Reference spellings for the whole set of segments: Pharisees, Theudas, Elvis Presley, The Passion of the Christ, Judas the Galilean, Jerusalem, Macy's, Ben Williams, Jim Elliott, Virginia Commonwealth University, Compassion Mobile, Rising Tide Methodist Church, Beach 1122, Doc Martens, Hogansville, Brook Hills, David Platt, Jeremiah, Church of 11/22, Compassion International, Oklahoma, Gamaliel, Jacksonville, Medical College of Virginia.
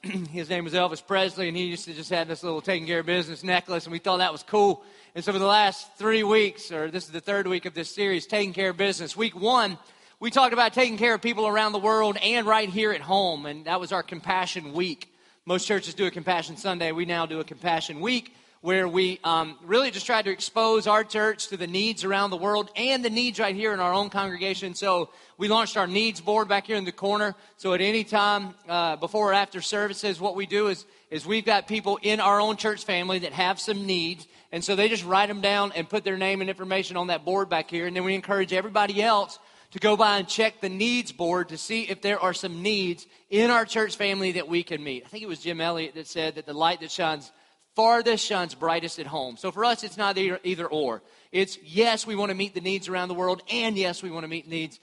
His name was Elvis Presley, and he used to just have this little taking care of business necklace, and we thought that was cool. And so for the last 3 weeks, or this is the third week of this series, Taking Care of Business. Week one, we talked about taking care of people around the world and right here at home, and that was our Compassion Week. Most churches do a Compassion Sunday. We now do a Compassion Week where we really just tried to expose our church to the needs around the world and the needs right here in our own congregation. So we launched our needs board back here in the corner. So at any time before or after services, what we do is we've got people in our own church family that have some needs, and so they just write them down and put their name and information on that board back here, and then we encourage everybody else to go by and check the needs board to see if there are some needs in our church family that we can meet. I think it was Jim Elliott that said that the light that shines farthest shines brightest at home. So for us, it's not either or. It's yes, we want to meet the needs around the world, and yes, we want to meet needs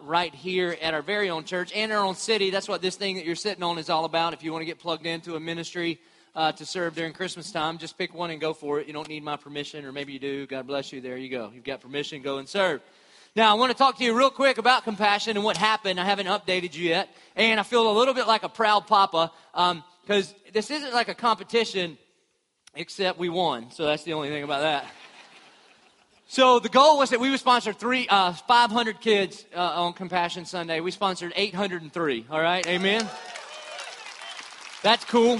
right here at our very own church and our own city. That's what this thing that you're sitting on is all about. If you want to get plugged into a ministry to serve during Christmas time, just pick one and go for it. You don't need my permission, or maybe you do. God bless you. There you go. You've got permission. Go and serve. Now, I want to talk to you real quick about compassion and what happened. I haven't updated you yet, and I feel a little bit like a proud papa because this isn't like a competition, except we won, so that's the only thing about that. So the goal was that we would sponsor 500 kids on Compassion Sunday. We sponsored 803, all right? Amen? That's cool.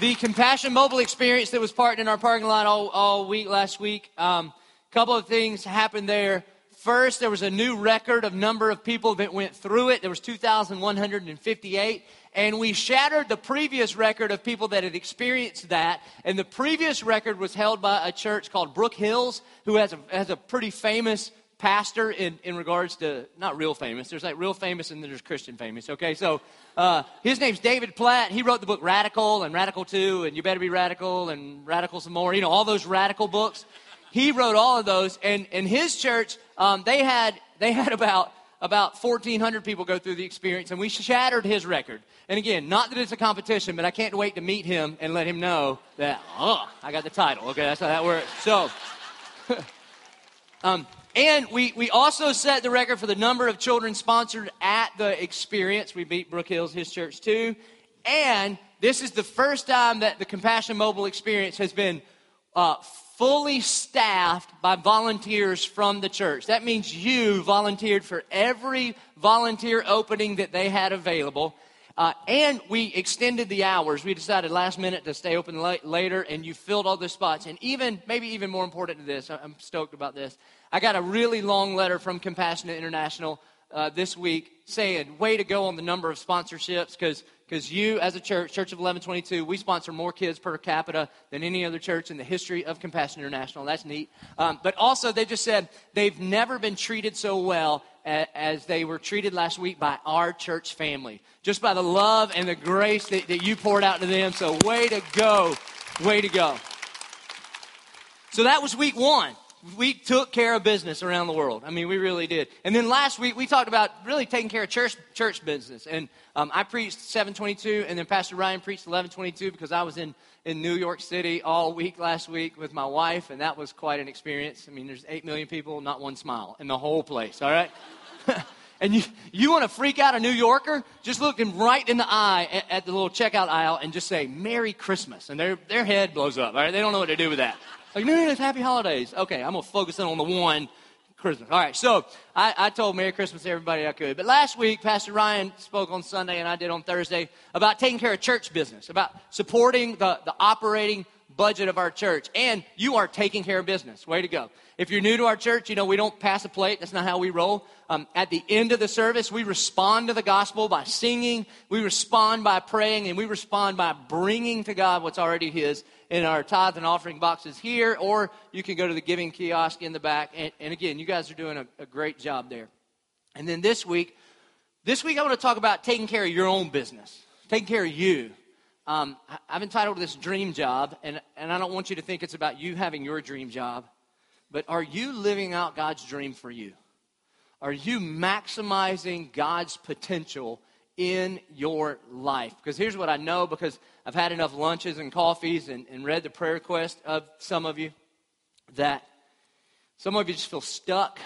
The Compassion Mobile experience that was parked in our parking lot all week last week, a couple of things happened there. First, there was a new record of number of people that went through it. There was 2,158, and we shattered the previous record of people that had experienced that, and the previous record was held by a church called Brook Hills, who has a pretty famous pastor in regards to, not real famous, there's like real famous and then there's Christian famous, okay? So his name's David Platt. He wrote the book Radical and Radical 2 and You Better Be Radical and Radical Some More, you know, all those radical books. He wrote all of those, and his church, they had about 1,400 people go through the experience, and we shattered his record. And again, not that it's a competition, but I can't wait to meet him and let him know that, I got the title. Okay, that's how that works. So, and we also set the record for the number of children sponsored at the experience. We beat Brook Hills, his church, too. And this is the first time that the Compassion Mobile experience has been fully staffed by volunteers from the church. That means you volunteered for every volunteer opening that they had available. And we extended the hours. We decided last minute to stay open later, and you filled all the spots. And maybe even more important than this, I'm stoked about this. I got a really long letter from Compassion International this week saying, way to go on the number of sponsorships, because you, as a church, Church of 11/22, we sponsor more kids per capita than any other church in the history of Compassion International. That's neat. But also, they just said they've never been treated so well as they were treated last week by our church family, just by the love and the grace that you poured out to them. So way to go. Way to go. So that was week one. We took care of business around the world. I mean, we really did. And then last week, we talked about really taking care of church business. And I preached 722, and then Pastor Ryan preached 1122 because I was in New York City all week last week with my wife, and that was quite an experience. I mean, there's 8 million people, not one smile in the whole place, all right? And you want to freak out a New Yorker? Just look him right in the eye at the little checkout aisle and just say, Merry Christmas. And their head blows up, all right? They don't know what to do with that. Like, no, it's happy holidays. Okay, I'm going to focus in on the one Christmas. All right, so I told Merry Christmas to everybody I could. But last week, Pastor Ryan spoke on Sunday, and I did on Thursday, about taking care of church business, about supporting the operating budget of our church. And you are taking care of business. Way to go. If you're new to our church, you know, we don't pass a plate. That's not how we roll. At the end of the service, we respond to the gospel by singing. We respond by praying, and we respond by bringing to God what's already His in our tithe and offering boxes here, or you can go to the giving kiosk in the back. And again, you guys are doing a great job there. And then this week I want to talk about taking care of your own business, taking care of you. I've entitled this Dream Job, and I don't want you to think it's about you having your dream job, but are you living out God's dream for you? Are you maximizing God's potential in your life? Because here's what I know, because I've had enough lunches and coffees and read the prayer request of some of you, that some of you just feel stuck,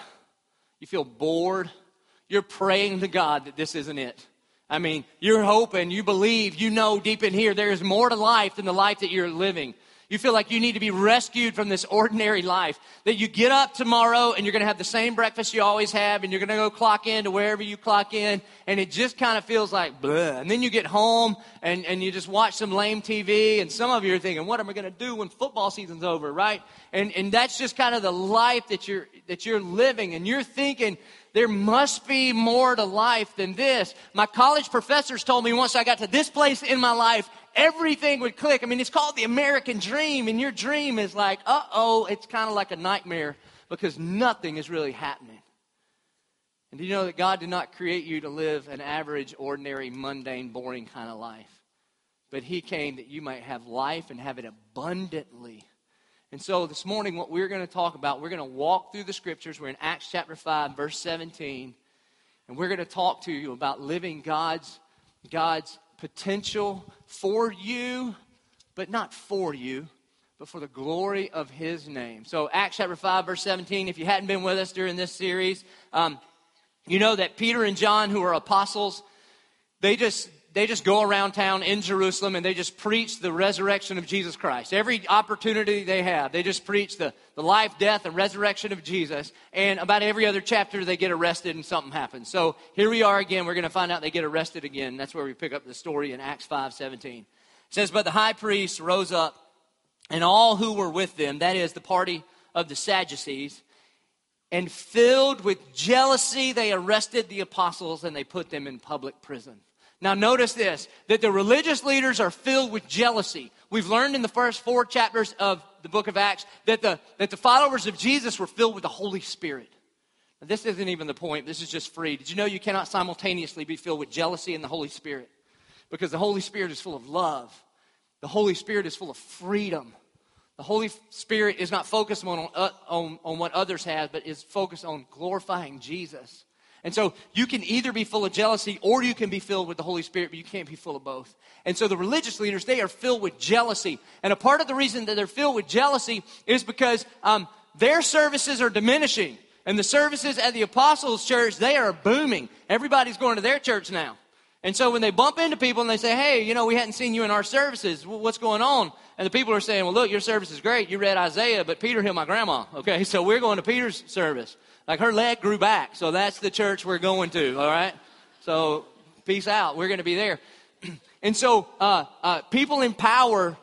you feel bored, you're praying to God that this isn't it. I mean, you're hoping, you believe, you know deep in here there is more to life than the life that you're living. You feel like you need to be rescued from this ordinary life, that you get up tomorrow and you're going to have the same breakfast you always have, and you're going to go clock in to wherever you clock in, and it just kind of feels like blah. And then you get home and you just watch some lame TV, and some of you are thinking, what am I going to do when football season's over, right? And that's just kind of the life that you're living, and you're thinking, there must be more to life than this. My college professors told me once I got to this place in my life, everything would click. I mean, it's called the American dream, and your dream is like, uh-oh, it's kind of like a nightmare because nothing is really happening. And do you know that God did not create you to live an average, ordinary, mundane, boring kind of life? But he came that you might have life and have it abundantly. And so this morning, what we're going to talk about, we're going to walk through the scriptures. We're in Acts chapter 5, verse 17. And we're going to talk to you about living God's potential for you, but not for you, but for the glory of his name. So Acts chapter 5, verse 17, if you hadn't been with us during this series, you know that Peter and John, who are apostles, they just go around town in Jerusalem and they just preach the resurrection of Jesus Christ. Every opportunity they have, they just preach the life, death, and resurrection of Jesus. And about every other chapter, they get arrested and something happens. So here we are again. We're going to find out they get arrested again. That's where we pick up the story in Acts 5:17. It says, but the high priest rose up, and all who were with them, that is the party of the Sadducees, and filled with jealousy, they arrested the apostles and they put them in public prison. Now notice this, that the religious leaders are filled with jealousy. We've learned in the first four chapters of the book of Acts that the followers of Jesus were filled with the Holy Spirit. Now, this isn't even the point. This is just free. Did you know you cannot simultaneously be filled with jealousy and the Holy Spirit? Because the Holy Spirit is full of love. The Holy Spirit is full of freedom. The Holy Spirit is not focused on what others have, but is focused on glorifying Jesus. And so you can either be full of jealousy or you can be filled with the Holy Spirit, but you can't be full of both. And so the religious leaders, they are filled with jealousy. And a part of the reason that they're filled with jealousy is because their services are diminishing. And the services at the Apostles' Church, they are booming. Everybody's going to their church now. And so when they bump into people and they say, hey, you know, we hadn't seen you in our services. What's going on? And the people are saying, well, look, your service is great. You read Isaiah, but Peter healed my grandma. Okay, so we're going to Peter's service. Like, her leg grew back, so that's the church we're going to, all right? So, peace out. We're going to be there. And so, people in power,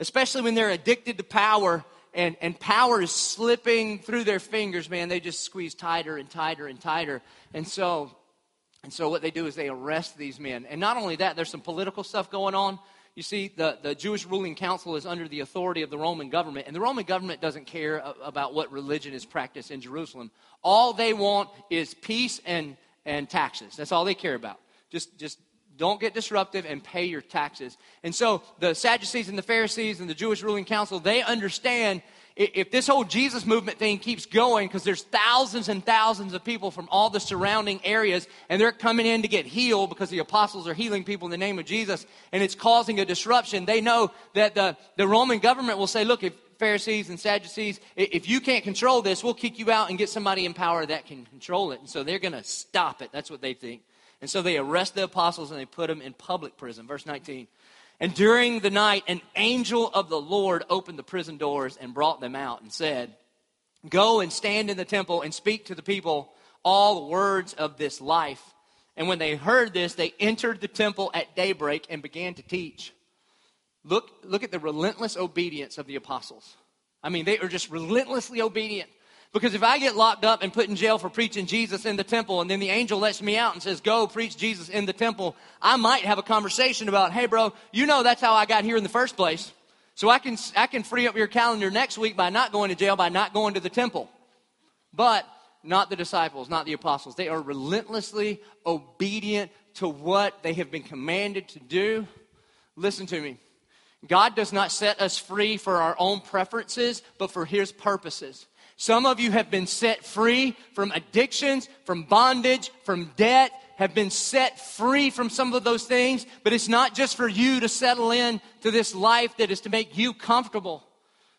especially when they're addicted to power, and power is slipping through their fingers, man, they just squeeze tighter and tighter and tighter. And so what they do is they arrest these men. And not only that, there's some political stuff going on. You see, the Jewish ruling council is under the authority of the Roman government, and the Roman government doesn't care about what religion is practiced in Jerusalem. All they want is peace and taxes. That's all they care about. Just don't get disruptive and pay your taxes. And so the Sadducees and the Pharisees and the Jewish ruling council, they understand if this whole Jesus movement thing keeps going, because there's thousands and thousands of people from all the surrounding areas, and they're coming in to get healed because the apostles are healing people in the name of Jesus, and it's causing a disruption. They know that the Roman government will say, look, if Pharisees and Sadducees, if you can't control this, we'll kick you out and get somebody in power that can control it. And so they're going to stop it. That's what they think. And so they arrest the apostles and they put them in public prison. Verse 19. And during the night, an angel of the Lord opened the prison doors and brought them out and said, go and stand in the temple and speak to the people all the words of this life. And when they heard this, they entered the temple at daybreak and began to teach. Look at the relentless obedience of the apostles. I mean, they are just relentlessly obedient. Because if I get locked up and put in jail for preaching Jesus in the temple, and then the angel lets me out and says, go preach Jesus in the temple, I might have a conversation about, hey, bro, you know that's how I got here in the first place. So I can free up your calendar next week by not going to jail, by not going to the temple. But not the disciples, not the apostles. They are relentlessly obedient to what they have been commanded to do. Listen to me. God does not set us free for our own preferences, but for his purposes. Some of you have been set free from addictions, from bondage, from debt, have been set free from some of those things, but it's not just for you to settle in to this life that is to make you comfortable,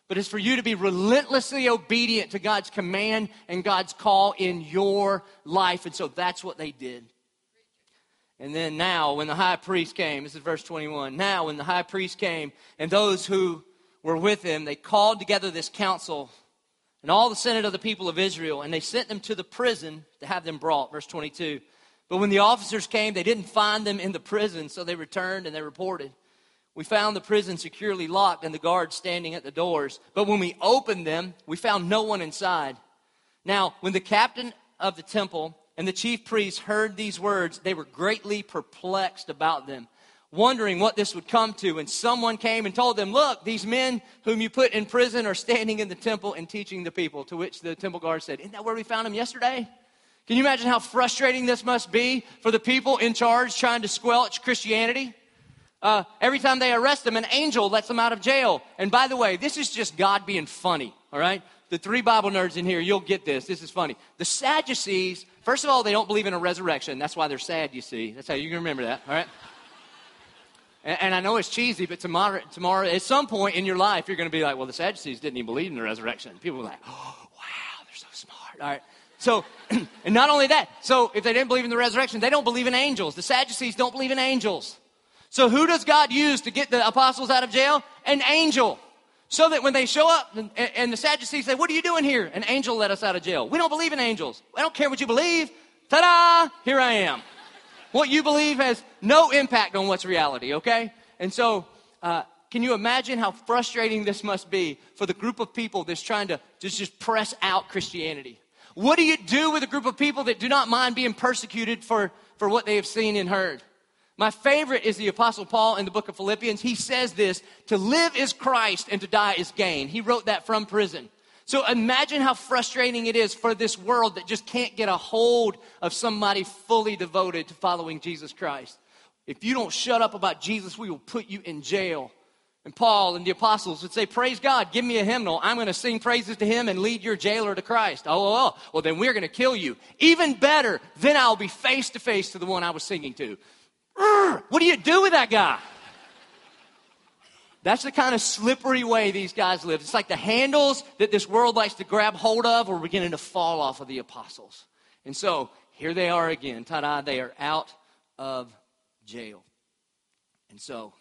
but it's for you to be relentlessly obedient to God's command and God's call in your life. And so that's what they did. And then now when the high priest came, this is verse 21. Now when the high priest came and those who were with him, they called together this council and all the senate of the people of Israel, and they sent them to the prison to have them brought. Verse 22. But when the officers came, they didn't find them in the prison, so they returned and they reported. We found the prison securely locked and the guards standing at the doors. But when we opened them, we found no one inside. Now, when the captain of the temple and the chief priests heard these words, they were greatly perplexed about them, wondering what this would come to. And someone came and told them, look, these men whom you put in prison are standing in the temple and teaching the people. To which the temple guard said, isn't that where we found them yesterday? Can you imagine how frustrating this must be for the people in charge trying to squelch Christianity? Every time they arrest them, an angel lets them out of jail. And by the way, this is just God being funny, all right? The three Bible nerds in here, you'll get this. This is funny. The Sadducees, first of all, they don't believe in a resurrection. That's why they're sad, you see. That's how you can remember that, all right? And I know it's cheesy, but tomorrow, at some point in your life, you're going to be like, well, the Sadducees didn't even believe in the resurrection. People were like, oh, wow, they're so smart, all right? So, and not only that, so if they didn't believe in the resurrection, they don't believe in angels. The Sadducees don't believe in angels. So who does God use to get the apostles out of jail? An angel. So that when they show up and the Sadducees say, what are you doing here? An angel let us out of jail. We don't believe in angels. I don't care what you believe. Ta-da! Here I am. What you believe has no impact on what's reality, okay? And so can you imagine how frustrating this must be for the group of people that's trying to just press out Christianity? What do you do with a group of people that do not mind being persecuted for what they have seen and heard? My favorite is the Apostle Paul in the book of Philippians. He says this, to live is Christ and to die is gain. He wrote that from prison. So imagine how frustrating it is for this world that just can't get a hold of somebody fully devoted to following Jesus Christ. If you don't shut up about Jesus, we will put you in jail. And Paul and the apostles would say, praise God, give me a hymnal. I'm going to sing praises to him and lead your jailer to Christ. Oh, well, then we're going to kill you. Even better, then I'll be face to face to the one I was singing to. What do you do with that guy? That's the kind of slippery way these guys live. It's like the handles that this world likes to grab hold of are beginning to fall off of the apostles. And so here they are again. Ta-da, they are out of jail. And so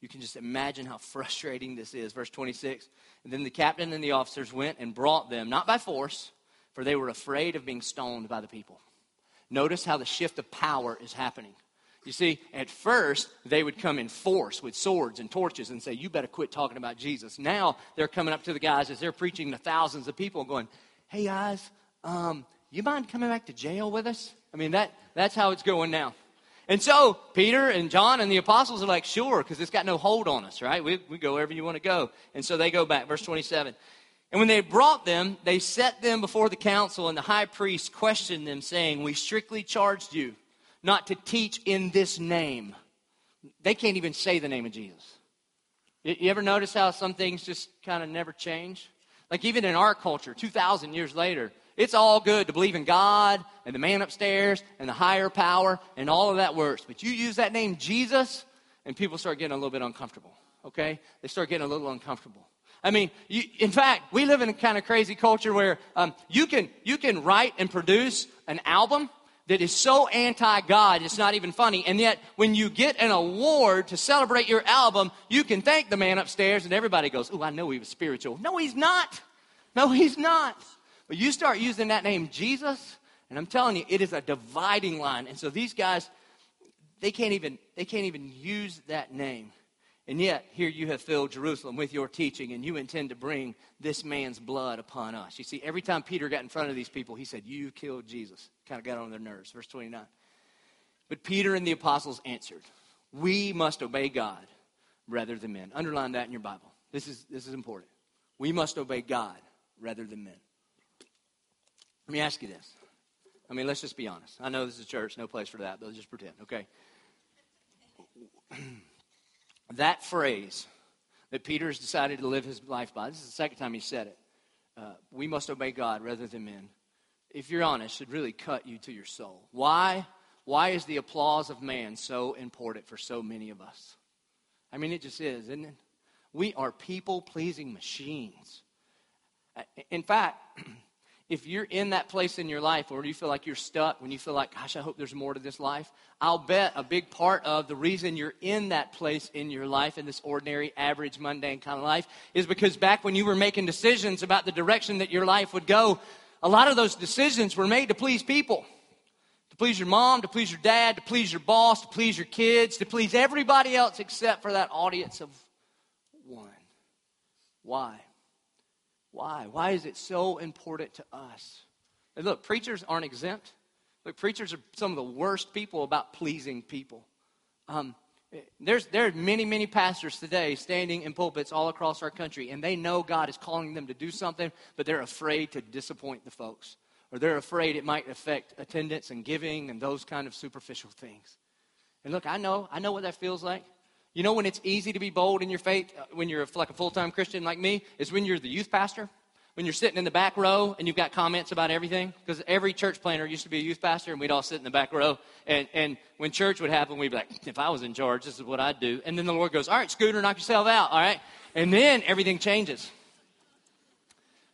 you can just imagine how frustrating this is. Verse 26, and then the captain and the officers went and brought them, not by force, for they were afraid of being stoned by the people. Notice how the shift of power is happening. You see, at first, they would come in force with swords and torches and say, you better quit talking about Jesus. Now, they're coming up to the guys as they're preaching to thousands of people going, hey, guys, you mind coming back to jail with us? I mean, that's how it's going now. And so, Peter and John and the apostles are like, sure, because it's got no hold on us, right? We go wherever you want to go. And so they go back, verse 27. And when they brought them, they set them before the council, and the high priest questioned them, saying, we strictly charged you not to teach in this name. They can't even say the name of Jesus. You ever notice how some things just kind of never change? Like even in our culture, 2,000 years later, it's all good to believe in God and the man upstairs and the higher power and all of that works. But you use that name Jesus and people start getting a little bit uncomfortable, okay? They start getting a little uncomfortable. I mean, in fact, we live in a kind of crazy culture where you can write and produce an album that is so anti-God, it's not even funny. And yet, when you get an award to celebrate your album, you can thank the man upstairs, and everybody goes, oh, I know he was spiritual. No, he's not. No, he's not. But you start using that name, Jesus, and I'm telling you, it is a dividing line. And so these guys, they can't even use that name. And yet, here you have filled Jerusalem with your teaching, and you intend to bring this man's blood upon us. You see, every time Peter got in front of these people, he said, you killed Jesus. Kind of got on their nerves. Verse 29. But Peter and the apostles answered, we must obey God rather than men. Underline that in your Bible. This is important. We must obey God rather than men. Let me ask you this. I mean, let's just be honest. I know this is a church, no place for that, but let's just pretend, okay? That phrase that Peter has decided to live his life by, this is the second time he said it, we must obey God rather than men, if you're honest, should really cut you to your soul. Why is the applause of man so important for so many of us? I mean, it just is, isn't it? We are people-pleasing machines. In fact, If you're in that place in your life where you feel like you're stuck, when you feel like, gosh, I hope there's more to this life, I'll bet a big part of the reason you're in that place in your life, in this ordinary, average, mundane kind of life, is because back when you were making decisions about the direction that your life would go, a lot of those decisions were made to please people, to please your mom, to please your dad, to please your boss, to please your kids, to please everybody else except for that audience of one. Why? Why? Why is it so important to us? And look, preachers aren't exempt. Look, preachers are some of the worst people about pleasing people. There are many, many pastors today standing in pulpits all across our country, and they know God is calling them to do something, but they're afraid to disappoint the folks, or they're afraid it might affect attendance and giving and those kind of superficial things. And look, I know what that feels like. You know when it's easy to be bold in your faith, when you're like a full-time Christian like me, is when you're the youth pastor, when you're sitting in the back row and you've got comments about everything. Because every church planner used to be a youth pastor, and we'd all sit in the back row. And when church would happen, we'd be like, if I was in charge, this is what I'd do. And then the Lord goes, all right, Scooter, knock yourself out, all right? And then everything changes.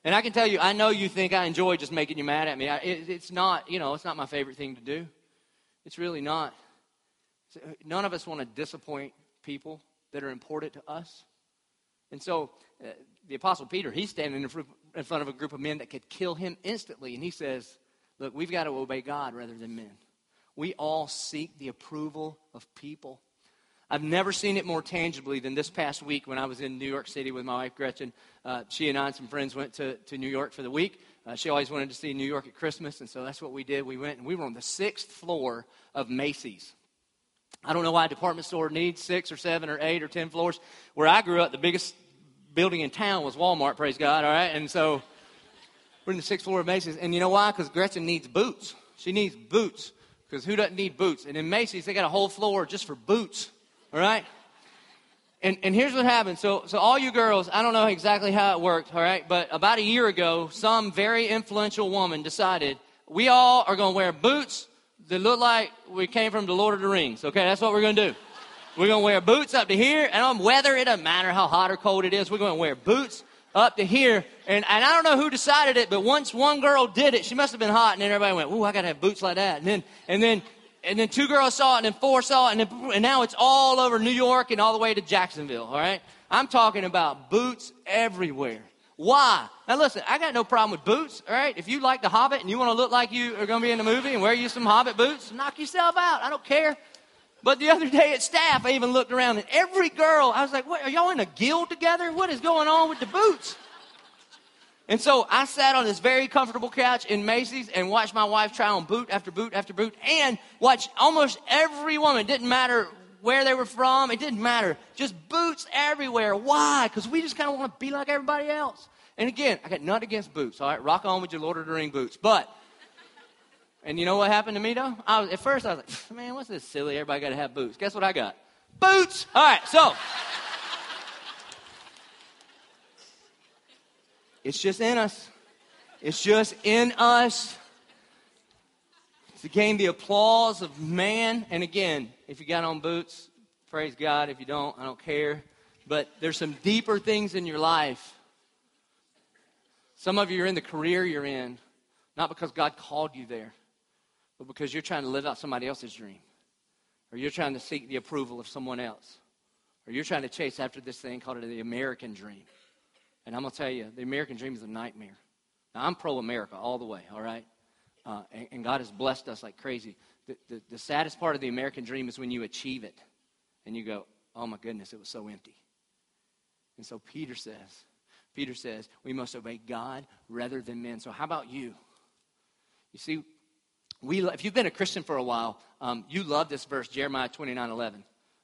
And I can tell you, I know you think I enjoy just making you mad at me. It's not my favorite thing to do. It's really not. None of us want to disappoint people that are important to us. And so the Apostle Peter, he's standing in front of a group of men that could kill him instantly. And he says, look, we've got to obey God rather than men. We all seek the approval of people. I've never seen it more tangibly than this past week when I was in New York City with my wife, Gretchen. She and I and some friends went to New York for the week. She always wanted to see New York at Christmas. And so that's what we did. We went, and we were on the 6th floor of Macy's. I don't know why a department store needs 6 or 7 or 8 or 10 floors. Where I grew up, the biggest building in town was Walmart, praise God, all right? And so we're in the 6th floor of Macy's. And you know why? Because Gretchen needs boots. She needs boots, because who doesn't need boots? And in Macy's, they got a whole floor just for boots, all right? And here's what happened. So all you girls, I don't know exactly how it worked, all right? But about a year ago, some very influential woman decided, we all are going to wear boots that look like we came from the Lord of the Rings. Okay, that's what we're going to do. We're going to wear boots up to here. And whether it doesn't matter how hot or cold it is, we're going to wear boots up to here. And I don't know who decided it, but once one girl did it, she must have been hot. And then everybody went, ooh, I got to have boots like that. And then 2 girls saw it, and then 4 saw it. And now it's all over New York and all the way to Jacksonville, all right? I'm talking about boots everywhere. Why? Now listen, I got no problem with boots, all right? If you like The Hobbit and you want to look like you are going to be in the movie and wear you some Hobbit boots, knock yourself out. I don't care. But the other day at staff, I even looked around, and every girl, I was like, what, are y'all in a guild together? What is going on with the boots? And so I sat on this very comfortable couch in Macy's and watched my wife try on boot after boot after boot, and watch almost every woman. It didn't matter where they were from. It didn't matter. Just boots everywhere. Why? Because we just kind of want to be like everybody else. And again, I got nothing against boots, all right? Rock on with your Lord of the Ring boots. But, and you know what happened to me, though? At first, I was like, man, what's this silly? Everybody got to have boots. Guess what I got? Boots! All right, so. It's just in us. It's just in us to gain the applause of man. And again, if you got on boots, praise God. If you don't, I don't care. But there's some deeper things in your life. Some of you are in the career you're in, not because God called you there, but because you're trying to live out somebody else's dream, or you're trying to seek the approval of someone else, or you're trying to chase after this thing called the American dream. And I'm going to tell you, the American dream is a nightmare. Now, I'm pro-America all the way, all right? And God has blessed us like crazy. The saddest part of the American dream is when you achieve it and you go, oh my goodness, it was so empty. And so Peter says, we must obey God rather than men. So how about you? You see, if you've been a Christian for a while, you love this verse, Jeremiah 29:11.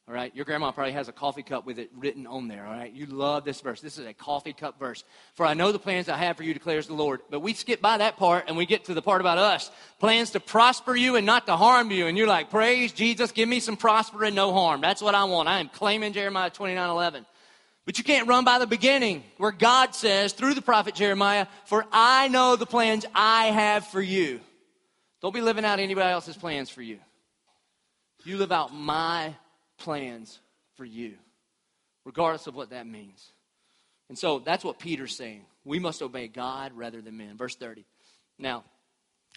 All right, your grandma probably has a coffee cup with it written on there, all right? You love this verse. This is a coffee cup verse. For I know the plans I have for you, declares the Lord. But we skip by that part, and we get to the part about us. Plans to prosper you and not to harm you. And you're like, praise Jesus, give me some prosper and no harm. That's what I want. I am claiming Jeremiah 29:11. But you can't run by the beginning where God says, through the prophet Jeremiah, for I know the plans I have for you. Don't be living out anybody else's plans for you. You live out my plans for you, regardless of what that means. And so that's what Peter's saying. We must obey God rather than men. Verse 30. Now,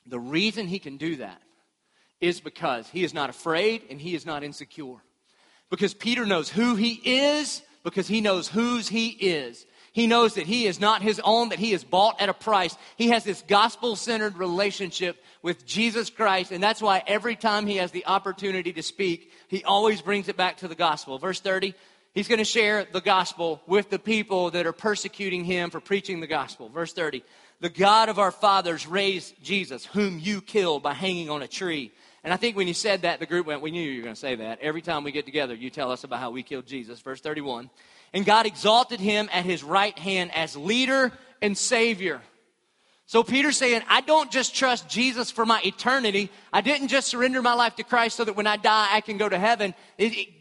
the reason he can do that is because he is not afraid and he is not insecure. Because Peter knows who he is, because he knows whose he is. He knows that he is not his own, that he is bought at a price. He has this gospel-centered relationship with Jesus Christ, and that's why every time he has the opportunity to speak, he always brings it back to the gospel. Verse 30, he's going to share the gospel with the people that are persecuting him for preaching the gospel. Verse 30, the God of our fathers raised Jesus, whom you killed by hanging on a tree. And I think when you said that, the group went, we knew you were going to say that. Every time we get together, you tell us about how we killed Jesus. Verse 31, and God exalted him at his right hand as leader and savior. So Peter's saying, I don't just trust Jesus for my eternity. I didn't just surrender my life to Christ so that when I die, I can go to heaven.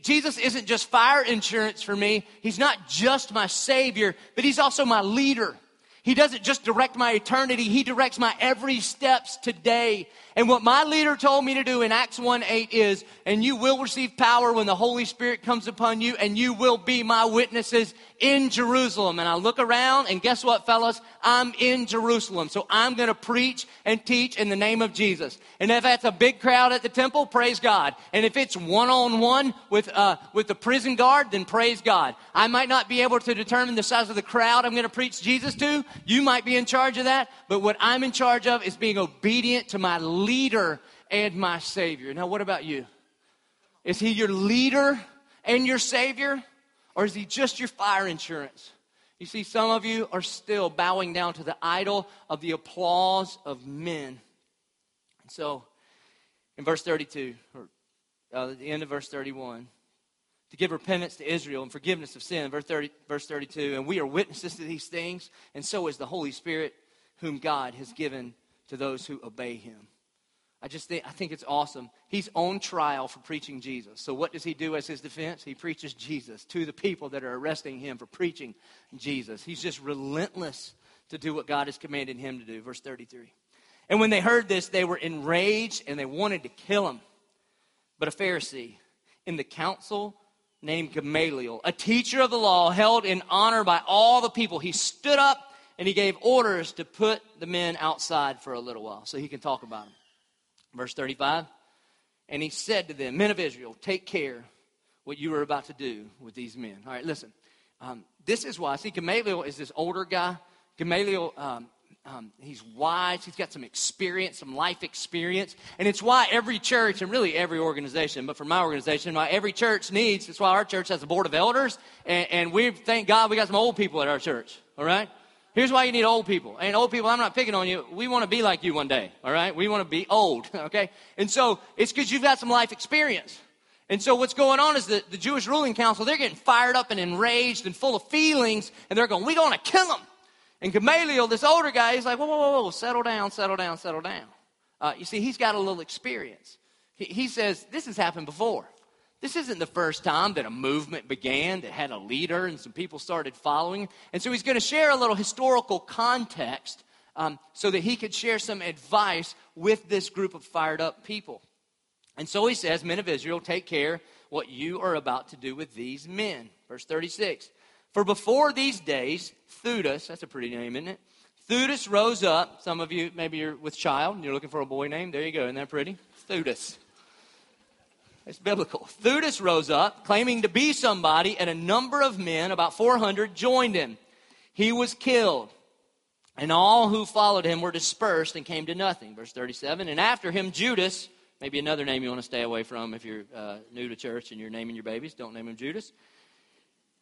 Jesus isn't just fire insurance for me. He's not just my savior, but he's also my leader. He doesn't just direct my eternity. He directs my every steps today. And what my leader told me to do in Acts 1:8 is, and you will receive power when the Holy Spirit comes upon you, and you will be my witnesses in Jerusalem. And I look around, and guess what, fellas? I'm in Jerusalem. So I'm going to preach and teach in the name of Jesus. And if that's a big crowd at the temple, praise God. And if it's one-on-one with the prison guard, then praise God. I might not be able to determine the size of the crowd I'm going to preach Jesus to. You might be in charge of that. But what I'm in charge of is being obedient to my leader and my savior. Now, what about you? Is he your leader and your savior? Or is he just your fire insurance? You see, some of you are still bowing down to the idol of the applause of men. And so, in verse 32, or at the end of verse 31, to give repentance to Israel and forgiveness of sin. Verse 32, and we are witnesses to these things, and so is the Holy Spirit, whom God has given to those who obey him. I think it's awesome. He's on trial for preaching Jesus. So what does he do as his defense? He preaches Jesus to the people that are arresting him for preaching Jesus. He's just relentless to do what God has commanded him to do. Verse 33. And when they heard this, they were enraged and they wanted to kill him. But a Pharisee in the council named Gamaliel, a teacher of the law held in honor by all the people, he stood up and he gave orders to put the men outside for a little while so he can talk about them. Verse 35, and he said to them, men of Israel, take care what you are about to do with these men. All right, listen, this is why, see, Gamaliel is this older guy. Gamaliel, he's wise, he's got some experience, some life experience, and it's why every church, and really every organization, but for my organization, why every church needs, it's why our church has a board of elders, and we, thank God, we got some old people at our church, all right? Here's why you need old people. And old people, I'm not picking on you. We want to be like you one day, all right? We want to be old, okay? And so it's because you've got some life experience. And so what's going on is the Jewish ruling council, they're getting fired up and enraged and full of feelings, and they're going, we're going to kill them. And Gamaliel, this older guy, he's like, whoa, settle down. You see, he's got a little experience. He says, this has happened before. This isn't the first time that a movement began that had a leader and some people started following. And so he's going to share a little historical context so that he could share some advice with this group of fired up people. And so he says, men of Israel, take care what you are about to do with these men. Verse 36, for before these days, Theudas, that's a pretty name, isn't it? Theudas rose up. Some of you, maybe you're with child and you're looking for a boy name. There you go. Isn't that pretty? Theudas. It's biblical. Theudas rose up, claiming to be somebody, and a number of men, about 400, joined him. He was killed, and all who followed him were dispersed and came to nothing. Verse 37, and after him Judas, maybe another name you want to stay away from if you're new to church and you're naming your babies, don't name him Judas.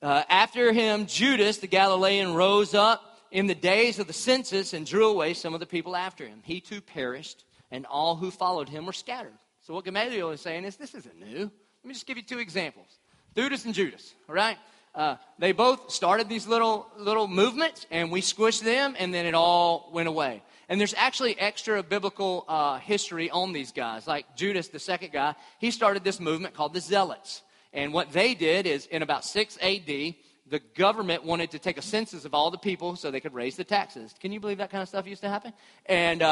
After him Judas the Galilean rose up in the days of the census and drew away some of the people after him. He too perished, and all who followed him were scattered. So what Gamaliel is saying is, this isn't new. Let me just give you two examples. Theudas and Judas, all right? They both started these little movements, and we squished them, and then it all went away. And there's actually extra biblical history on these guys. Like Judas, the second guy, he started this movement called the Zealots. And what they did is, in about 6 A.D., the government wanted to take a census of all the people so they could raise the taxes. Can you believe that kind of stuff used to happen? And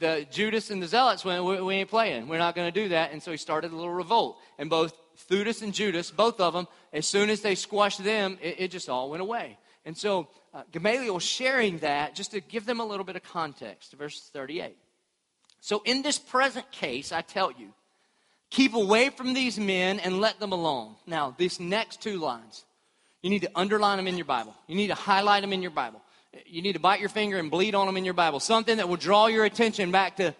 the Judas and the Zealots went, we ain't playing. We're not going to do that. And so he started a little revolt. And both Theudas and Judas, both of them, as soon as they squashed them, it just all went away. And so Gamaliel sharing that just to give them a little bit of context. Verse 38. So in this present case, I tell you, keep away from these men and let them alone. Now, these next two lines, you need to underline them in your Bible. You need to highlight them in your Bible. You need to bite your finger and bleed on them in your Bible. Something that will draw your attention back to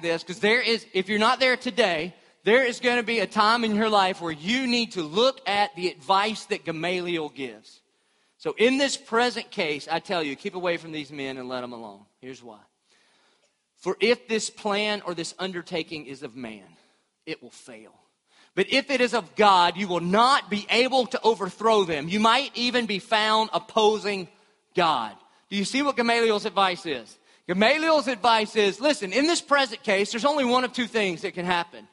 this. Because there is, if you're not there today, there is going to be a time in your life where you need to look at the advice that Gamaliel gives. So in this present case, I tell you, keep away from these men and let them alone. Here's why. For if this plan or this undertaking is of man, it will fail. But if it is of God, you will not be able to overthrow them. You might even be found opposing God. Do you see what Gamaliel's advice is? Gamaliel's advice is, listen, in this present case, there's only one of two things that can happen.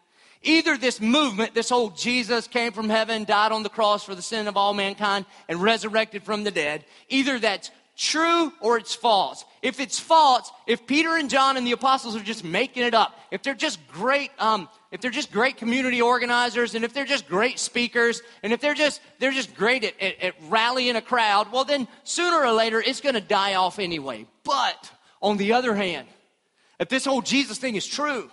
Either this movement, this whole Jesus came from heaven, died on the cross for the sin of all mankind, and resurrected from the dead. Either that's true or it's false. If it's false, if Peter and John and the apostles are just making it up, if they're just great, community organizers, and if they're just great speakers, and if they're just great at rallying a crowd, well then sooner or later it's going to die off anyway. But on the other hand, if this whole Jesus thing is true,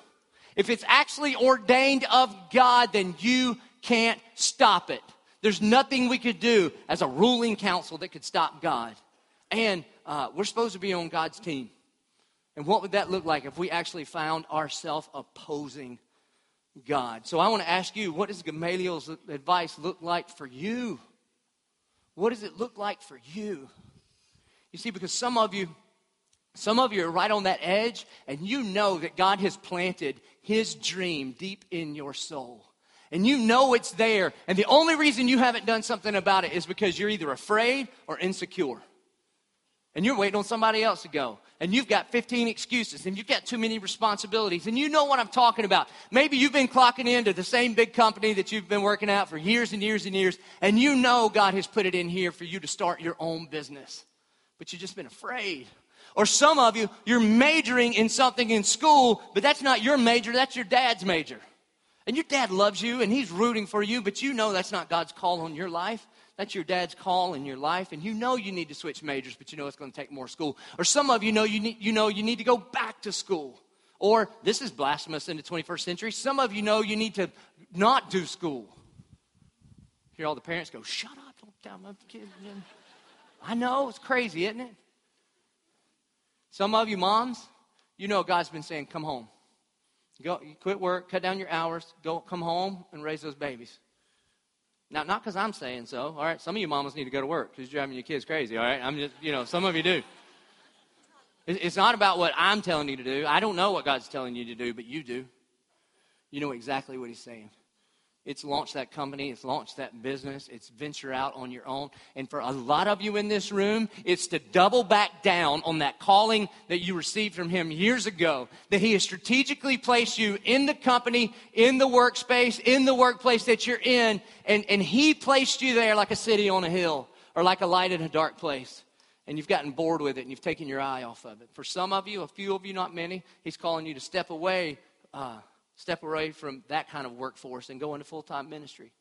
if it's actually ordained of God, then you can't stop it. There's nothing we could do as a ruling council that could stop God. And we're supposed to be on God's team. And what would that look like if we actually found ourselves opposing God? So I want to ask you, what does Gamaliel's advice look like for you? What does it look like for you? You see, because some of you are right on that edge, and you know that God has planted his dream deep in your soul. And you know it's there. And the only reason you haven't done something about it is because you're either afraid or insecure. And you're waiting on somebody else to go. And you've got 15 excuses. And you've got too many responsibilities. And you know what I'm talking about. Maybe you've been clocking into the same big company that you've been working at for years and years and years. And you know God has put it in here for you to start your own business. But you've just been afraid. Or some of you, you're majoring in something in school, but that's not your major, that's your dad's major. And your dad loves you, and he's rooting for you, but you know that's not God's call on your life. That's your dad's call in your life, and you know you need to switch majors, but you know it's going to take more school. Or some of you know you need to go back to school. Or, this is blasphemous in the 21st century, some of you know you need to not do school. Hear all the parents go, shut up, don't tell my kid. I know, it's crazy, isn't it? Some of you moms, you know God's been saying, come home. Go, you quit work, cut down your hours, go, come home and raise those babies. Now, not because I'm saying so, all right? Some of you mamas need to go to work because you're driving your kids crazy, all right? I'm just, some of you do. It's not about what I'm telling you to do. I don't know what God's telling you to do, but you do. You know exactly what he's saying. It's launch that company. It's launch that business. It's venture out on your own. And for a lot of you in this room, it's to double back down on that calling that you received from him years ago, that he has strategically placed you in the company, in the workspace, in the workplace that you're in. And he placed you there like a city on a hill or like a light in a dark place. And you've gotten bored with it and you've taken your eye off of it. For some of you, a few of you, not many, he's calling you to step away from that kind of workforce and go into full-time ministry.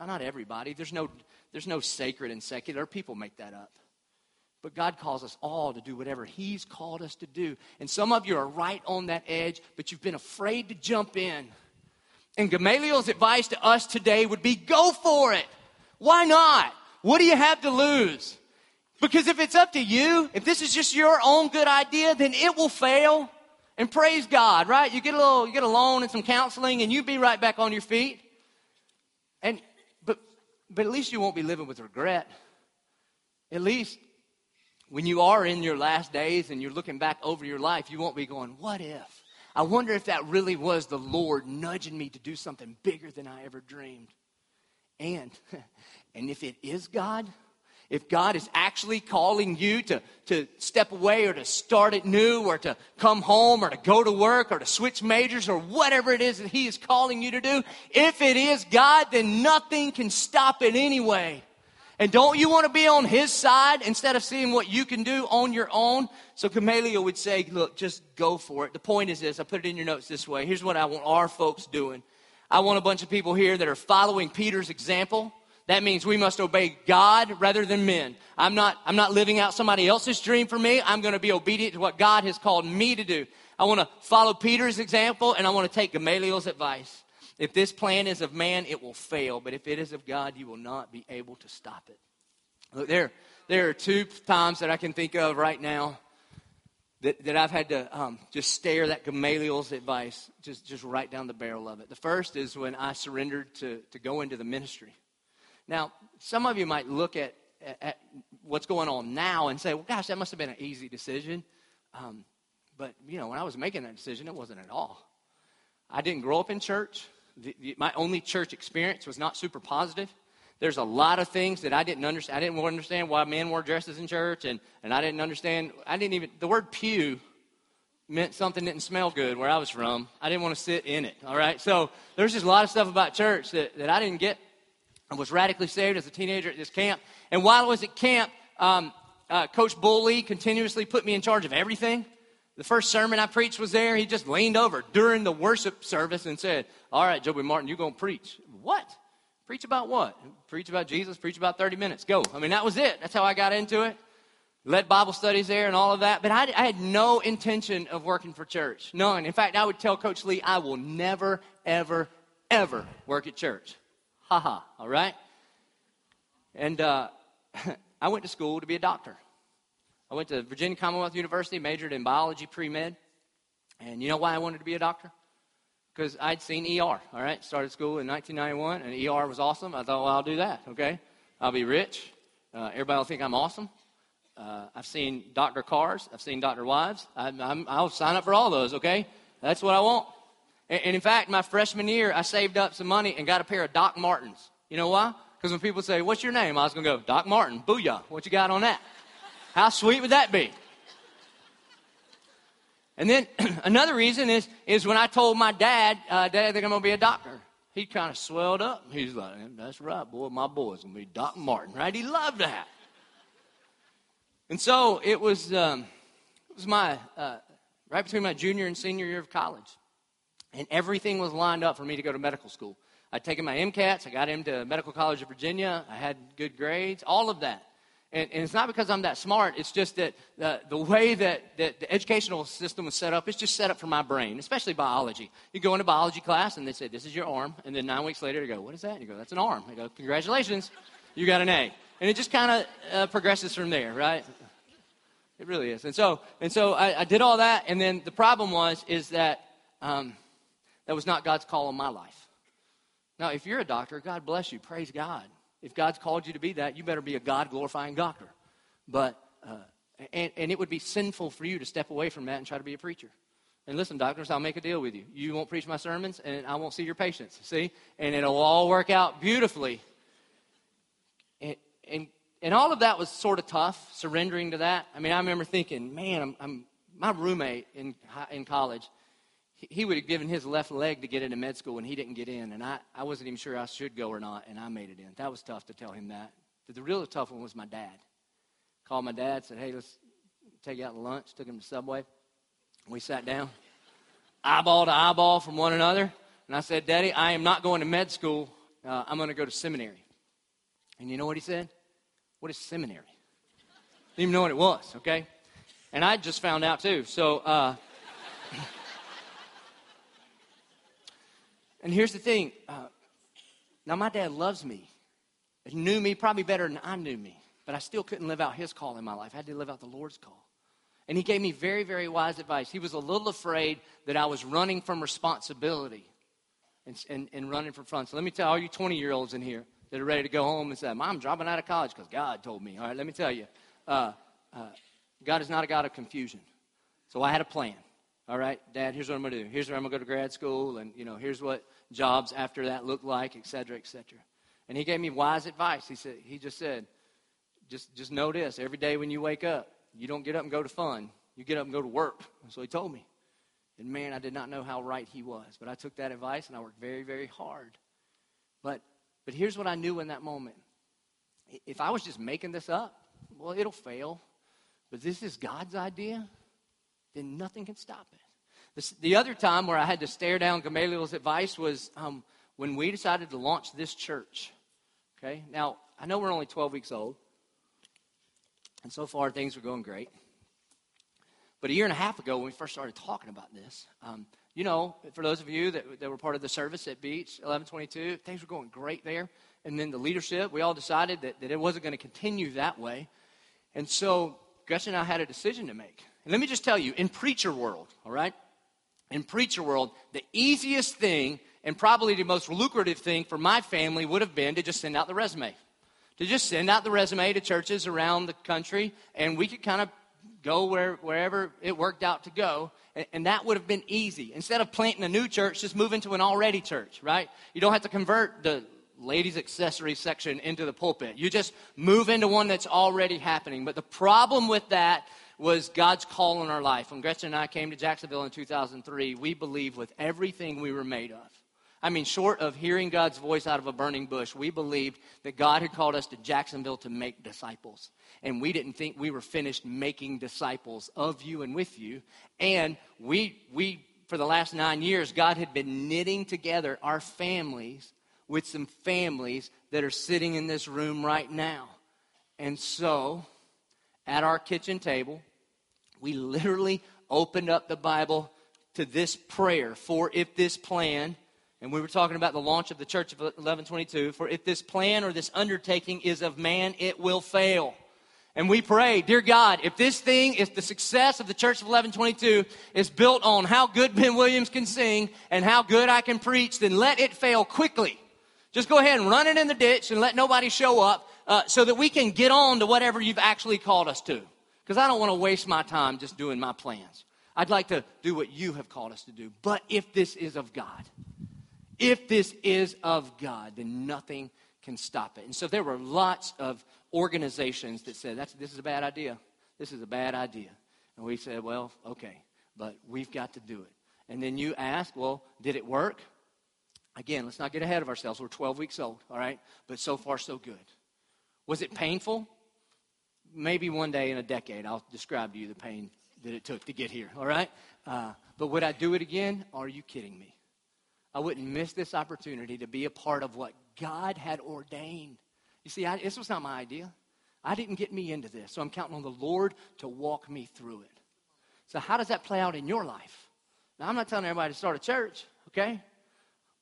Now, not everybody. There's no sacred and secular. People make that up. But God calls us all to do whatever he's called us to do. And some of you are right on that edge, but you've been afraid to jump in. And Gamaliel's advice to us today would be, go for it. Why not? What do you have to lose? Because if it's up to you, if this is just your own good idea, then it will fail. And praise God, right? You get a loan and some counseling, and you be right back on your feet. And but at least you won't be living with regret. At least when you are in your last days and you're looking back over your life, you won't be going, "What if? I wonder if that really was the Lord nudging me to do something bigger than I ever dreamed." And if it is God, if God is actually calling you to step away or to start it new or to come home or to go to work or to switch majors or whatever it is that he is calling you to do, if it is God, then nothing can stop it anyway. And don't you want to be on his side instead of seeing what you can do on your own? So Gamaliel would say, look, just go for it. The point is this. I put it in your notes this way. Here's what I want our folks doing. I want a bunch of people here that are following Peter's example. That means we must obey God rather than men. I'm not living out somebody else's dream for me. I'm going to be obedient to what God has called me to do. I want to follow Peter's example, and I want to take Gamaliel's advice. If this plan is of man, it will fail. But if it is of God, you will not be able to stop it. Look, there are two times that I can think of right now that I've had to just stare that Gamaliel's advice just right down the barrel of it. The first is when I surrendered to go into the ministry. Now, some of you might look at what's going on now and say, well, gosh, that must have been an easy decision. But, you know, when I was making that decision, it wasn't at all. I didn't grow up in church. My only church experience was not super positive. There's a lot of things that I didn't understand. I didn't understand why men wore dresses in church, and I didn't understand. I didn't even, the word pew meant something didn't smell good where I was from. I didn't want to sit in it, all right? So there's just a lot of stuff about church that I didn't get. I was radically saved as a teenager at this camp. And while I was at camp, Coach Bull Lee continuously put me in charge of everything. The first sermon I preached was there. He just leaned over during the worship service and said, all right, Joby Martin, you're going to preach. What? Preach about what? Preach about Jesus. Preach about 30 minutes. Go. I mean, that was it. That's how I got into it. Led Bible studies there and all of that. But I had no intention of working for church. None. In fact, I would tell Coach Lee, I will never, ever, ever work at church. Ha ha. All right? And I went to school to be a doctor. I went to Virginia Commonwealth University, majored in biology pre-med. And you know why I wanted to be a doctor? Because I'd seen ER, all right? Started school in 1991, and ER was awesome. I thought, well, I'll do that, okay? I'll be rich. Everybody will think I'm awesome. I've seen Dr. Cars. I've seen Dr. Wives. I'll sign up for all those, okay? That's what I want. And in fact, my freshman year, I saved up some money and got a pair of Doc Martens. You know why? Because when people say, what's your name? I was going to go, Doc Martin, booyah, what you got on that? How sweet would that be? And then another reason is when I told my dad, Dad, I think I'm going to be a doctor. He kind of swelled up. He's like, that's right, boy. My boy's going to be Doc Martin, right? He loved that. And so it was my right between my junior and senior year of college. And everything was lined up for me to go to medical school. I'd taken my MCATs. I got into Medical College of Virginia. I had good grades, all of that. And it's not because I'm that smart. It's just that the way that the educational system was set up, it's just set up for my brain, especially biology. You go into biology class, and they say, this is your arm. And then 9 weeks later, they go, what is that? And you go, that's an arm. They go, congratulations, you got an A. And it just kind of progresses from there, right? It really is. And so I did all that, and then the problem was that that was not God's call on my life. Now, if you're a doctor, God bless you. Praise God. If God's called you to be that, you better be a God-glorifying doctor. But and it would be sinful for you to step away from that and try to be a preacher. And listen, doctors, I'll make a deal with you. You won't preach my sermons, and I won't see your patients, see? And it'll all work out beautifully. And all of that was sort of tough, surrendering to that. I mean, I remember thinking, man, my roommate in college, he would have given his left leg to get into med school, and he didn't get in. And I wasn't even sure I should go or not, and I made it in. That was tough to tell him that. But the real tough one was my dad. Called my dad, said, hey, let's take you out to lunch. Took him to Subway. We sat down, eyeball to eyeball from one another. And I said, Daddy, I am not going to med school. I'm going to go to seminary. And you know what he said? What is seminary? Didn't even know what it was, okay? And I just found out, too. So, and here's the thing. Now, my dad loves me. He knew me probably better than I knew me. But I still couldn't live out his call in my life. I had to live out the Lord's call. And he gave me very, very wise advice. He was a little afraid that I was running from responsibility and running from fun. So let me tell all you 20-year-olds in here that are ready to go home and say, Mom, I'm dropping out of college because God told me. All right, let me tell you. God is not a God of confusion. So I had a plan. All right, Dad, here's what I'm going to do. Here's where I'm going to go to grad school. And, you know, here's what jobs after that look like, et cetera, et cetera. And he gave me wise advice. He just said, just know this. Every day when you wake up, you don't get up and go to fun. You get up and go to work. And so he told me. And, man, I did not know how right he was. But I took that advice, and I worked very, very hard. But here's what I knew in that moment. If I was just making this up, well, it'll fail. But this is God's idea. Then nothing can stop it. The other time where I had to stare down Gamaliel's advice was when we decided to launch this church. Okay? Now, I know we're only 12 weeks old, and so far things are going great. But a year and a half ago, when we first started talking about this, you know, for those of you that were part of the service at Beach 1122, things were going great there. And then the leadership, we all decided that it wasn't going to continue that way. And so Gretchen and I had a decision to make. And let me just tell you, in preacher world, all right, in preacher world, the easiest thing and probably the most lucrative thing for my family would have been to just send out the resume. To just send out the resume to churches around the country, and we could kind of go wherever it worked out to go, and that would have been easy. Instead of planting a new church, just move into an already church, right? You don't have to convert the ladies' accessory section into the pulpit. You just move into one that's already happening. But the problem with that was God's call on our life. When Gretchen and I came to Jacksonville in 2003, we believed with everything we were made of. I mean, short of hearing God's voice out of a burning bush, we believed that God had called us to Jacksonville to make disciples. And we didn't think we were finished making disciples of you and with you. And we for the last 9 years, God had been knitting together our families with some families that are sitting in this room right now. And so, at our kitchen table, we literally opened up the Bible to this prayer, for if this plan... And we were talking about the launch of the Church of 1122. For if this plan or this undertaking is of man, it will fail. And we pray, dear God, if this thing, if the success of the Church of 1122 is built on how good Ben Williams can sing and how good I can preach, then let it fail quickly. Just go ahead and run it in the ditch and let nobody show up so that we can get on to whatever you've actually called us to. Because I don't want to waste my time just doing my plans. I'd like to do what you have called us to do. But if this is of God... If this is of God, then nothing can stop it. And so there were lots of organizations that said, this is a bad idea. This is a bad idea. And we said, well, okay, but we've got to do it. And then you ask, well, did it work? Again, let's not get ahead of ourselves. We're 12 weeks old, all right? But so far, so good. Was it painful? Maybe one day in a decade, I'll describe to you the pain that it took to get here, all right? But would I do it again? Are you kidding me? I wouldn't miss this opportunity to be a part of what God had ordained. You see, this was not my idea. I didn't get me into this, so I'm counting on the Lord to walk me through it. So how does that play out in your life? Now, I'm not telling everybody to start a church, okay?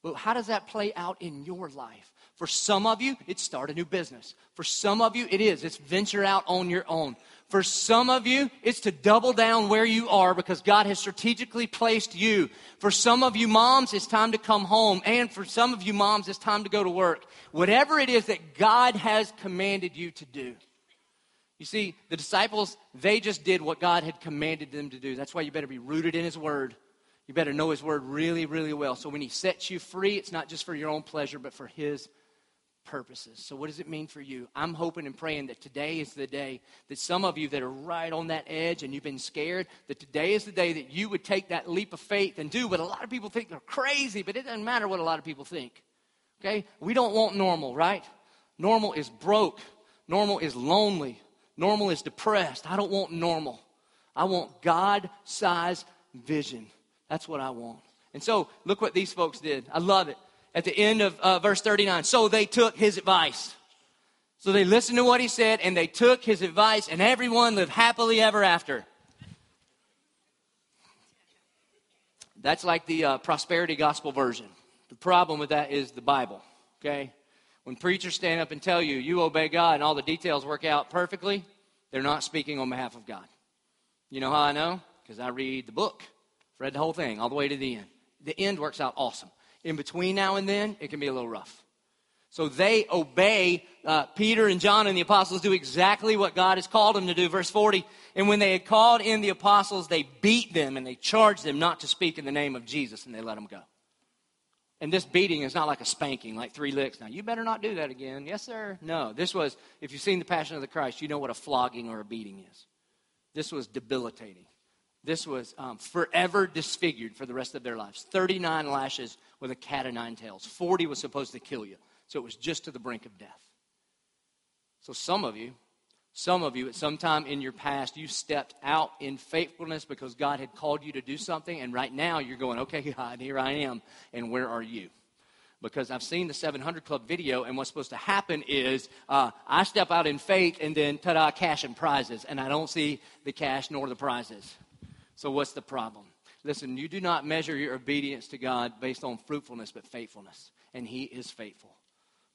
But how does that play out in your life? For some of you, it's start a new business. For some of you, it's venture out on your own. For some of you, it's to double down where you are because God has strategically placed you. For some of you moms, it's time to come home. And for some of you moms, it's time to go to work. Whatever it is that God has commanded you to do. You see, the disciples, they just did what God had commanded them to do. That's why you better be rooted in His Word. You better know His Word really, really well. So when He sets you free, it's not just for your own pleasure, but for His purposes. So what does it mean for you? I'm hoping and praying that today is the day that some of you that are right on that edge and you've been scared, that today is the day that you would take that leap of faith and do what a lot of people think are crazy, but it doesn't matter what a lot of people think. Okay? We don't want normal, right? Normal is broke. Normal is lonely. Normal is depressed. I don't want normal. I want God-sized vision. That's what I want. And so, look what these folks did. I love it. At the end of verse 39, so they took his advice. So they listened to what he said, and they took his advice, and everyone lived happily ever after. That's like the prosperity gospel version. The problem with that is the Bible, okay? When preachers stand up and tell you, you obey God, and all the details work out perfectly, they're not speaking on behalf of God. You know how I know? Because I read the book. Read the whole thing all the way to the end. The end works out awesome. In between now and then, it can be a little rough. So they obey Peter and John and the apostles, do exactly what God has called them to do. Verse 40, and when they had called in the apostles, they beat them and they charged them not to speak in the name of Jesus, and they let them go. And this beating is not like a spanking, like three licks. Now, you better not do that again. Yes, sir. No, this was, if you've seen The Passion of the Christ, you know what a flogging or a beating is. This was debilitating. This was forever disfigured for the rest of their lives. 39 lashes with a cat of nine tails. 40 was supposed to kill you. So it was just to the brink of death. So some of you at some time in your past, you stepped out in faithfulness because God had called you to do something. And right now you're going, okay, God, here I am. And where are you? because I've seen the 700 Club video, and what's supposed to happen is I step out in faith, and then, ta-da, cash and prizes, and I don't see the cash nor the prizes. So what's the problem? Listen, you do not measure your obedience to God based on fruitfulness, but faithfulness, and He is faithful.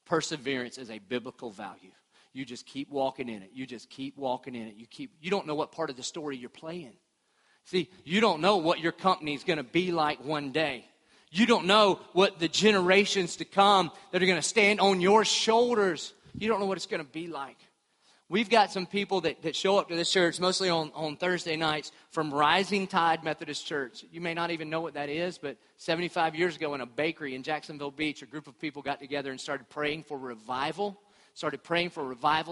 Perseverance is a biblical value. You just keep walking in it. You just keep walking in it. You don't know what part of the story you're playing. See, you don't know what your company is going to be like one day. You don't know what the generations to come that are going to stand on your shoulders. You don't know what it's going to be like. We've got some people that show up to this church, mostly on Thursday nights, from Rising Tide Methodist Church. You may not even know what that is, but 75 years ago in a bakery in Jacksonville Beach, a group of people got together and started praying for revival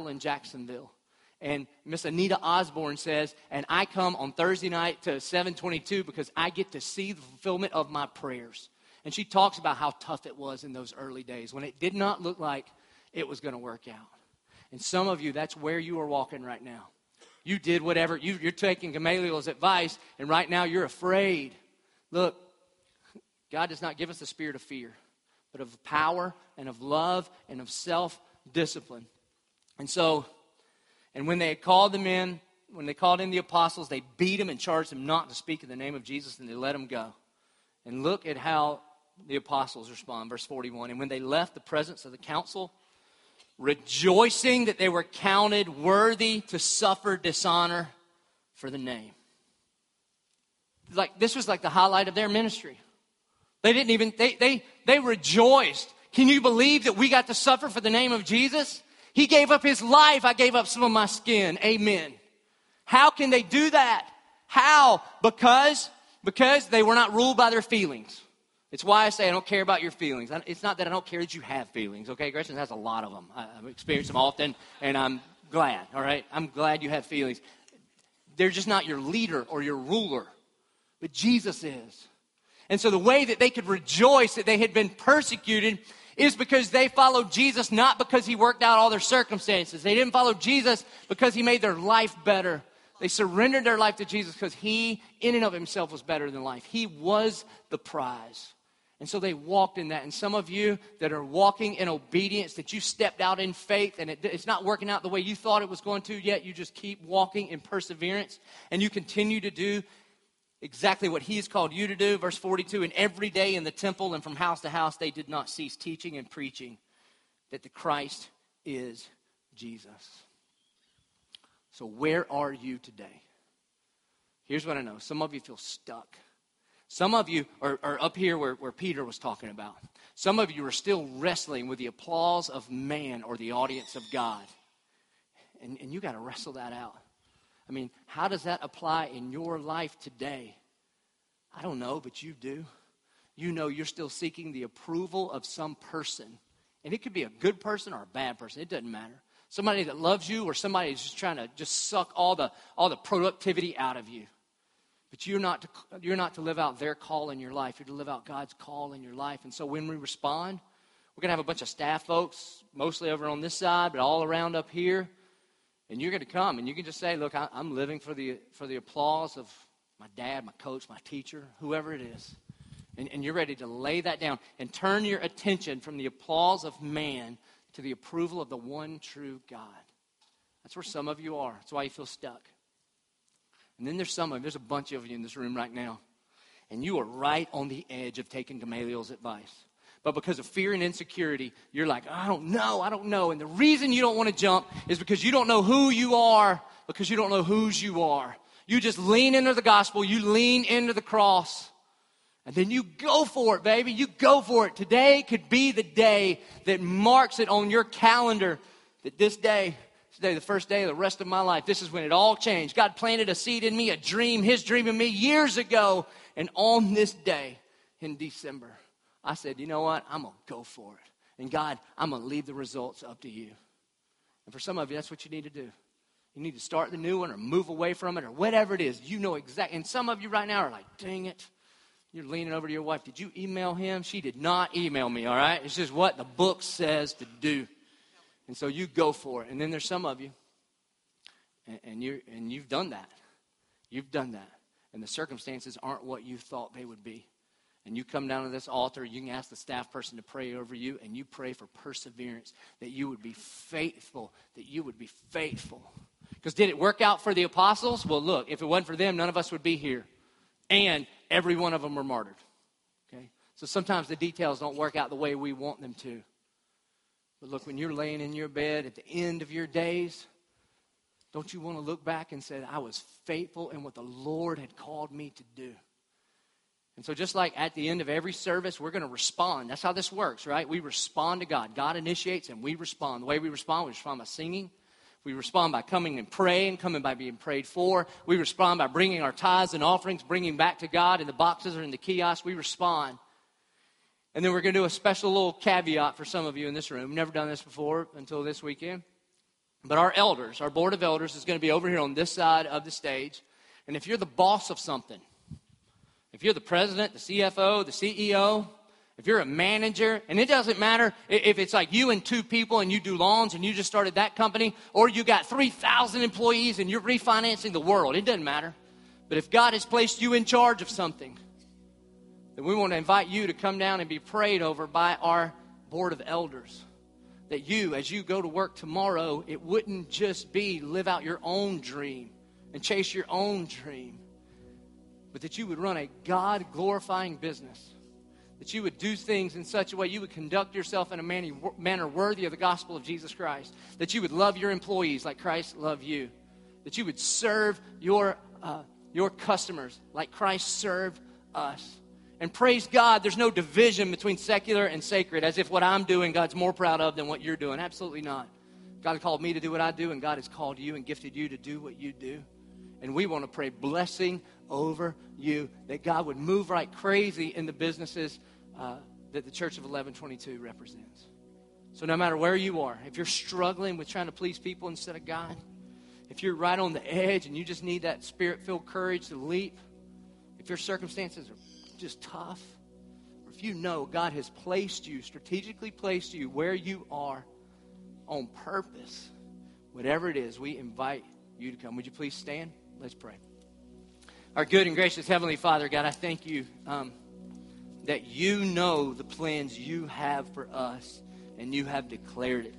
in Jacksonville. And Miss Anita Osborne says, and I come on Thursday night to 722 because I get to see the fulfillment of my prayers. And she talks about how tough it was in those early days when it did not look like it was going to work out. And some of you, that's where you are walking right now. You did whatever. You're taking Gamaliel's advice, and right now you're afraid. Look, God does not give us the spirit of fear, but of power and of love and of self-discipline. And so... And when they called in the apostles, they beat them and charged them not to speak in the name of Jesus, and they let them go. And look at how the apostles respond, verse 41. And when they left the presence of the council, rejoicing that they were counted worthy to suffer dishonor for the name. Like, this was like the highlight of their ministry. They didn't even, they rejoiced. Can you believe that we got to suffer for the name of Jesus? He gave up his life. I gave up some of my skin. Amen. How can they do that? How? Because they were not ruled by their feelings. It's why I say I don't care about your feelings. It's not that I don't care that you have feelings. Okay, Gretchen has a lot of them. I've experienced them often, and I'm glad. All right? I'm glad you have feelings. They're just not your leader or your ruler. But Jesus is. And so the way that they could rejoice that they had been persecuted is because they followed Jesus, not because he worked out all their circumstances. They didn't follow Jesus because he made their life better. They surrendered their life to Jesus because he, in and of himself, was better than life. He was the prize. And so they walked in that. And some of you that are walking in obedience, that you stepped out in faith, and it's not working out the way you thought it was going to yet, you just keep walking in perseverance, and you continue to do exactly what he has called you to do. Verse 42, and every day in the temple and from house to house, they did not cease teaching and preaching that the Christ is Jesus. So where are you today? Here's what I know. Some of you feel stuck. Some of you are up here where Peter was talking about. Some of you are still wrestling with the applause of man or the audience of God. And you got to wrestle that out. I mean, how does that apply in your life today? I don't know, but you do. You know you're still seeking the approval of some person. And it could be a good person or a bad person. It doesn't matter. Somebody that loves you or somebody that's just trying to just suck all the productivity out of you. But you're not to live out their call in your life. You're to live out God's call in your life. And so when we respond, we're going to have a bunch of staff folks, mostly over on this side, but all around up here. And you're going to come, and you can just say, look, I'm living for the applause of my dad, my coach, my teacher, whoever it is. And you're ready to lay that down and turn your attention from the applause of man to the approval of the one true God. That's where some of you are. That's why you feel stuck. And then there's a bunch of you in this room right now, and you are right on the edge of taking Gamaliel's advice. But because of fear and insecurity, you're like, I don't know. And the reason you don't want to jump is because you don't know who you are, because you don't know whose you are. You just lean into the gospel. You lean into the cross. And then you go for it, baby. You go for it. Today could be the day that marks it on your calendar that this day, the first day of the rest of my life, this is when it all changed. God planted a seed in me, a dream, his dream in me years ago. And on this day in December, I said, you know what? I'm going to go for it. And God, I'm going to leave the results up to you. And for some of you, that's what you need to do. You need to start the new one or move away from it or whatever it is. You know exactly. And some of you right now are like, dang it. You're leaning over to your wife. Did you email him? She did not email me, all right? It's just what the book says to do. And so you go for it. And then there's some of you, and you've done that. You've done that. And the circumstances aren't what you thought they would be. and you come down to this altar, you can ask the staff person to pray over you, and you pray for perseverance, that you would be faithful, that you would be faithful. Because did it work out for the apostles? Well, look, if it wasn't for them, none of us would be here. And every one of them were martyred. Okay? So sometimes the details don't work out the way we want them to. But look, when you're laying in your bed at the end of your days, don't you want to look back and say, I was faithful in what the Lord had called me to do? And so just like at the end of every service, we're going to respond. That's how this works, right? We respond to God. God initiates and we respond. The way we respond by singing. We respond by coming and praying, coming by being prayed for. We respond by bringing our tithes and offerings, bringing back to God in the boxes or in the kiosks. We respond. And then we're going to do a special little caveat for some of you in this room. Never done this before until this weekend. But our elders, our board of elders is going to be over here on this side of the stage. And if you're the boss of something, if you're the president, the CFO, the CEO, if you're a manager, and it doesn't matter if it's like you and two people and you do lawns and you just started that company, or you got 3,000 employees and you're refinancing the world, it doesn't matter. But if God has placed you in charge of something, then we want to invite you to come down and be prayed over by our board of elders. That you, as you go to work tomorrow, it wouldn't just be live out your own dream and chase your own dream, but that you would run a God-glorifying business. That you would do things in such a way, you would conduct yourself in a manner worthy of the gospel of Jesus Christ. That you would love your employees like Christ loved you. That you would serve your customers like Christ served us. And praise God, there's no division between secular and sacred, as if what I'm doing God's more proud of than what you're doing. Absolutely not. God called me to do what I do, and God has called you and gifted you to do what you do. And we want to pray blessing over you, that God would move right crazy in the businesses that the Church of 1122 represents. So no matter where you are, if you're struggling with trying to please people instead of God, if you're right on the edge and you just need that spirit-filled courage to leap, if your circumstances are just tough, or if you know God has placed you, strategically placed you where you are on purpose, whatever it is, we invite you to come. Would you please stand? Let's pray. Our good and gracious Heavenly Father, God, I thank you that you know the plans you have for us, and you have declared it.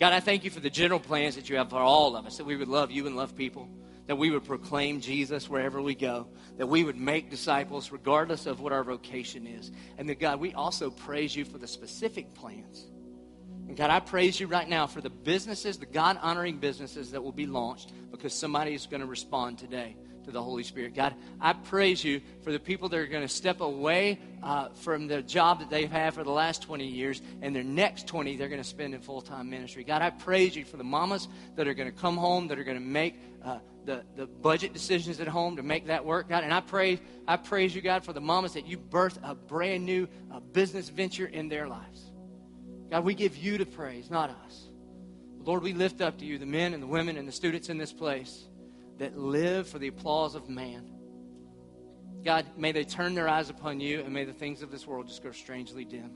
God, I thank you for the general plans that you have for all of us, that we would love you and love people, that we would proclaim Jesus wherever we go, that we would make disciples regardless of what our vocation is. And that, God, we also praise you for the specific plans. And God, I praise you right now for the businesses, the God-honoring businesses that will be launched because somebody is going to respond today to the Holy Spirit. God, I praise you for the people that are going to step away from the job that they've had for the last 20 years, and their next 20 they're going to spend in full-time ministry. God, I praise you for the mamas that are going to come home, that are going to make the budget decisions at home to make that work, God. And I praise you, God, for the mamas that you birthed a brand new business venture in their lives. God, we give you the praise, not us. Lord, we lift up to you the men and the women and the students in this place that live for the applause of man. God, may they turn their eyes upon you, and may the things of this world just go strangely dim.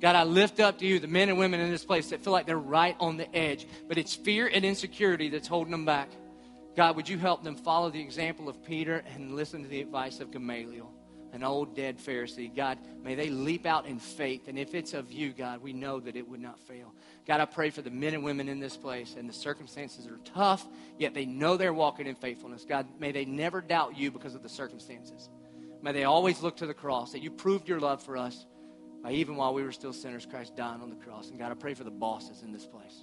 God, I lift up to you the men and women in this place that feel like they're right on the edge, but it's fear and insecurity that's holding them back. God, would you help them follow the example of Peter and listen to the advice of Gamaliel, an old dead Pharisee. God, may they leap out in faith. And if it's of you, God, we know that it would not fail. God, I pray for the men and women in this place, and the circumstances are tough, yet they know they're walking in faithfulness. God, may they never doubt you because of the circumstances. May they always look to the cross, that you proved your love for us by even while we were still sinners, Christ dying on the cross. And God, I pray for the bosses in this place.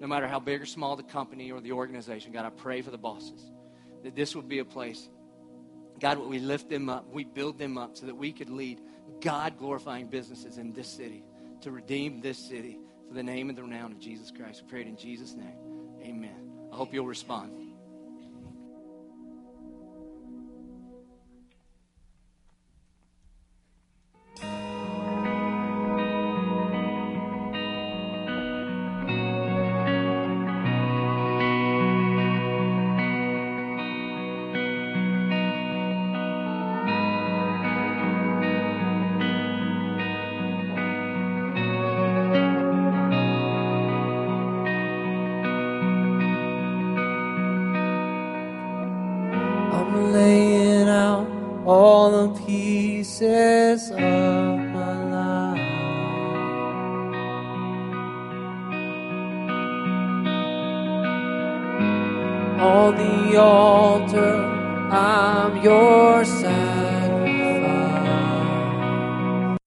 No matter how big or small the company or the organization, God, I pray for the bosses, that this would be a place, God, we lift them up, we build them up so that we could lead God-glorifying businesses in this city, to redeem this city for the name and the renown of Jesus Christ. We pray it in Jesus' name. Amen. I hope you'll respond. all the pieces of my life. On the altar, I'm your sacrifice.